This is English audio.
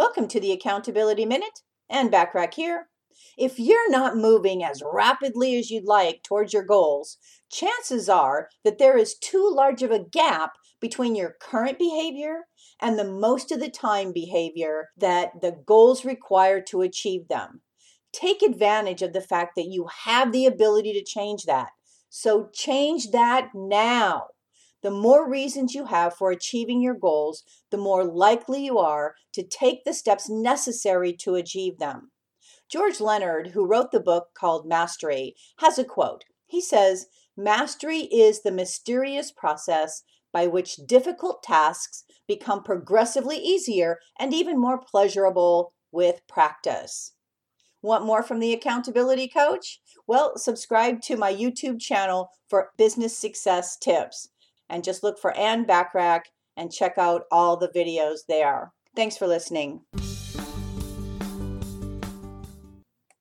Welcome to the Accountability Minute. Anne Bachrach here. If you're not moving as rapidly as you'd like towards your goals, chances are that there is too large of a gap between your current behavior and the most of the time behavior that the goals require to achieve them. Take advantage of the fact that you have the ability to change that. So change that now. The more reasons you have for achieving your goals, the more likely you are to take the steps necessary to achieve them. George Leonard, who wrote the book called Mastery, has a quote. He says, "Mastery is the mysterious process by which difficult tasks become progressively easier and even more pleasurable with practice." Want more from the Accountability Coach? Well, subscribe to my YouTube channel for business success tips. And just look for Anne Bachrach and check out all the videos there. Thanks for listening.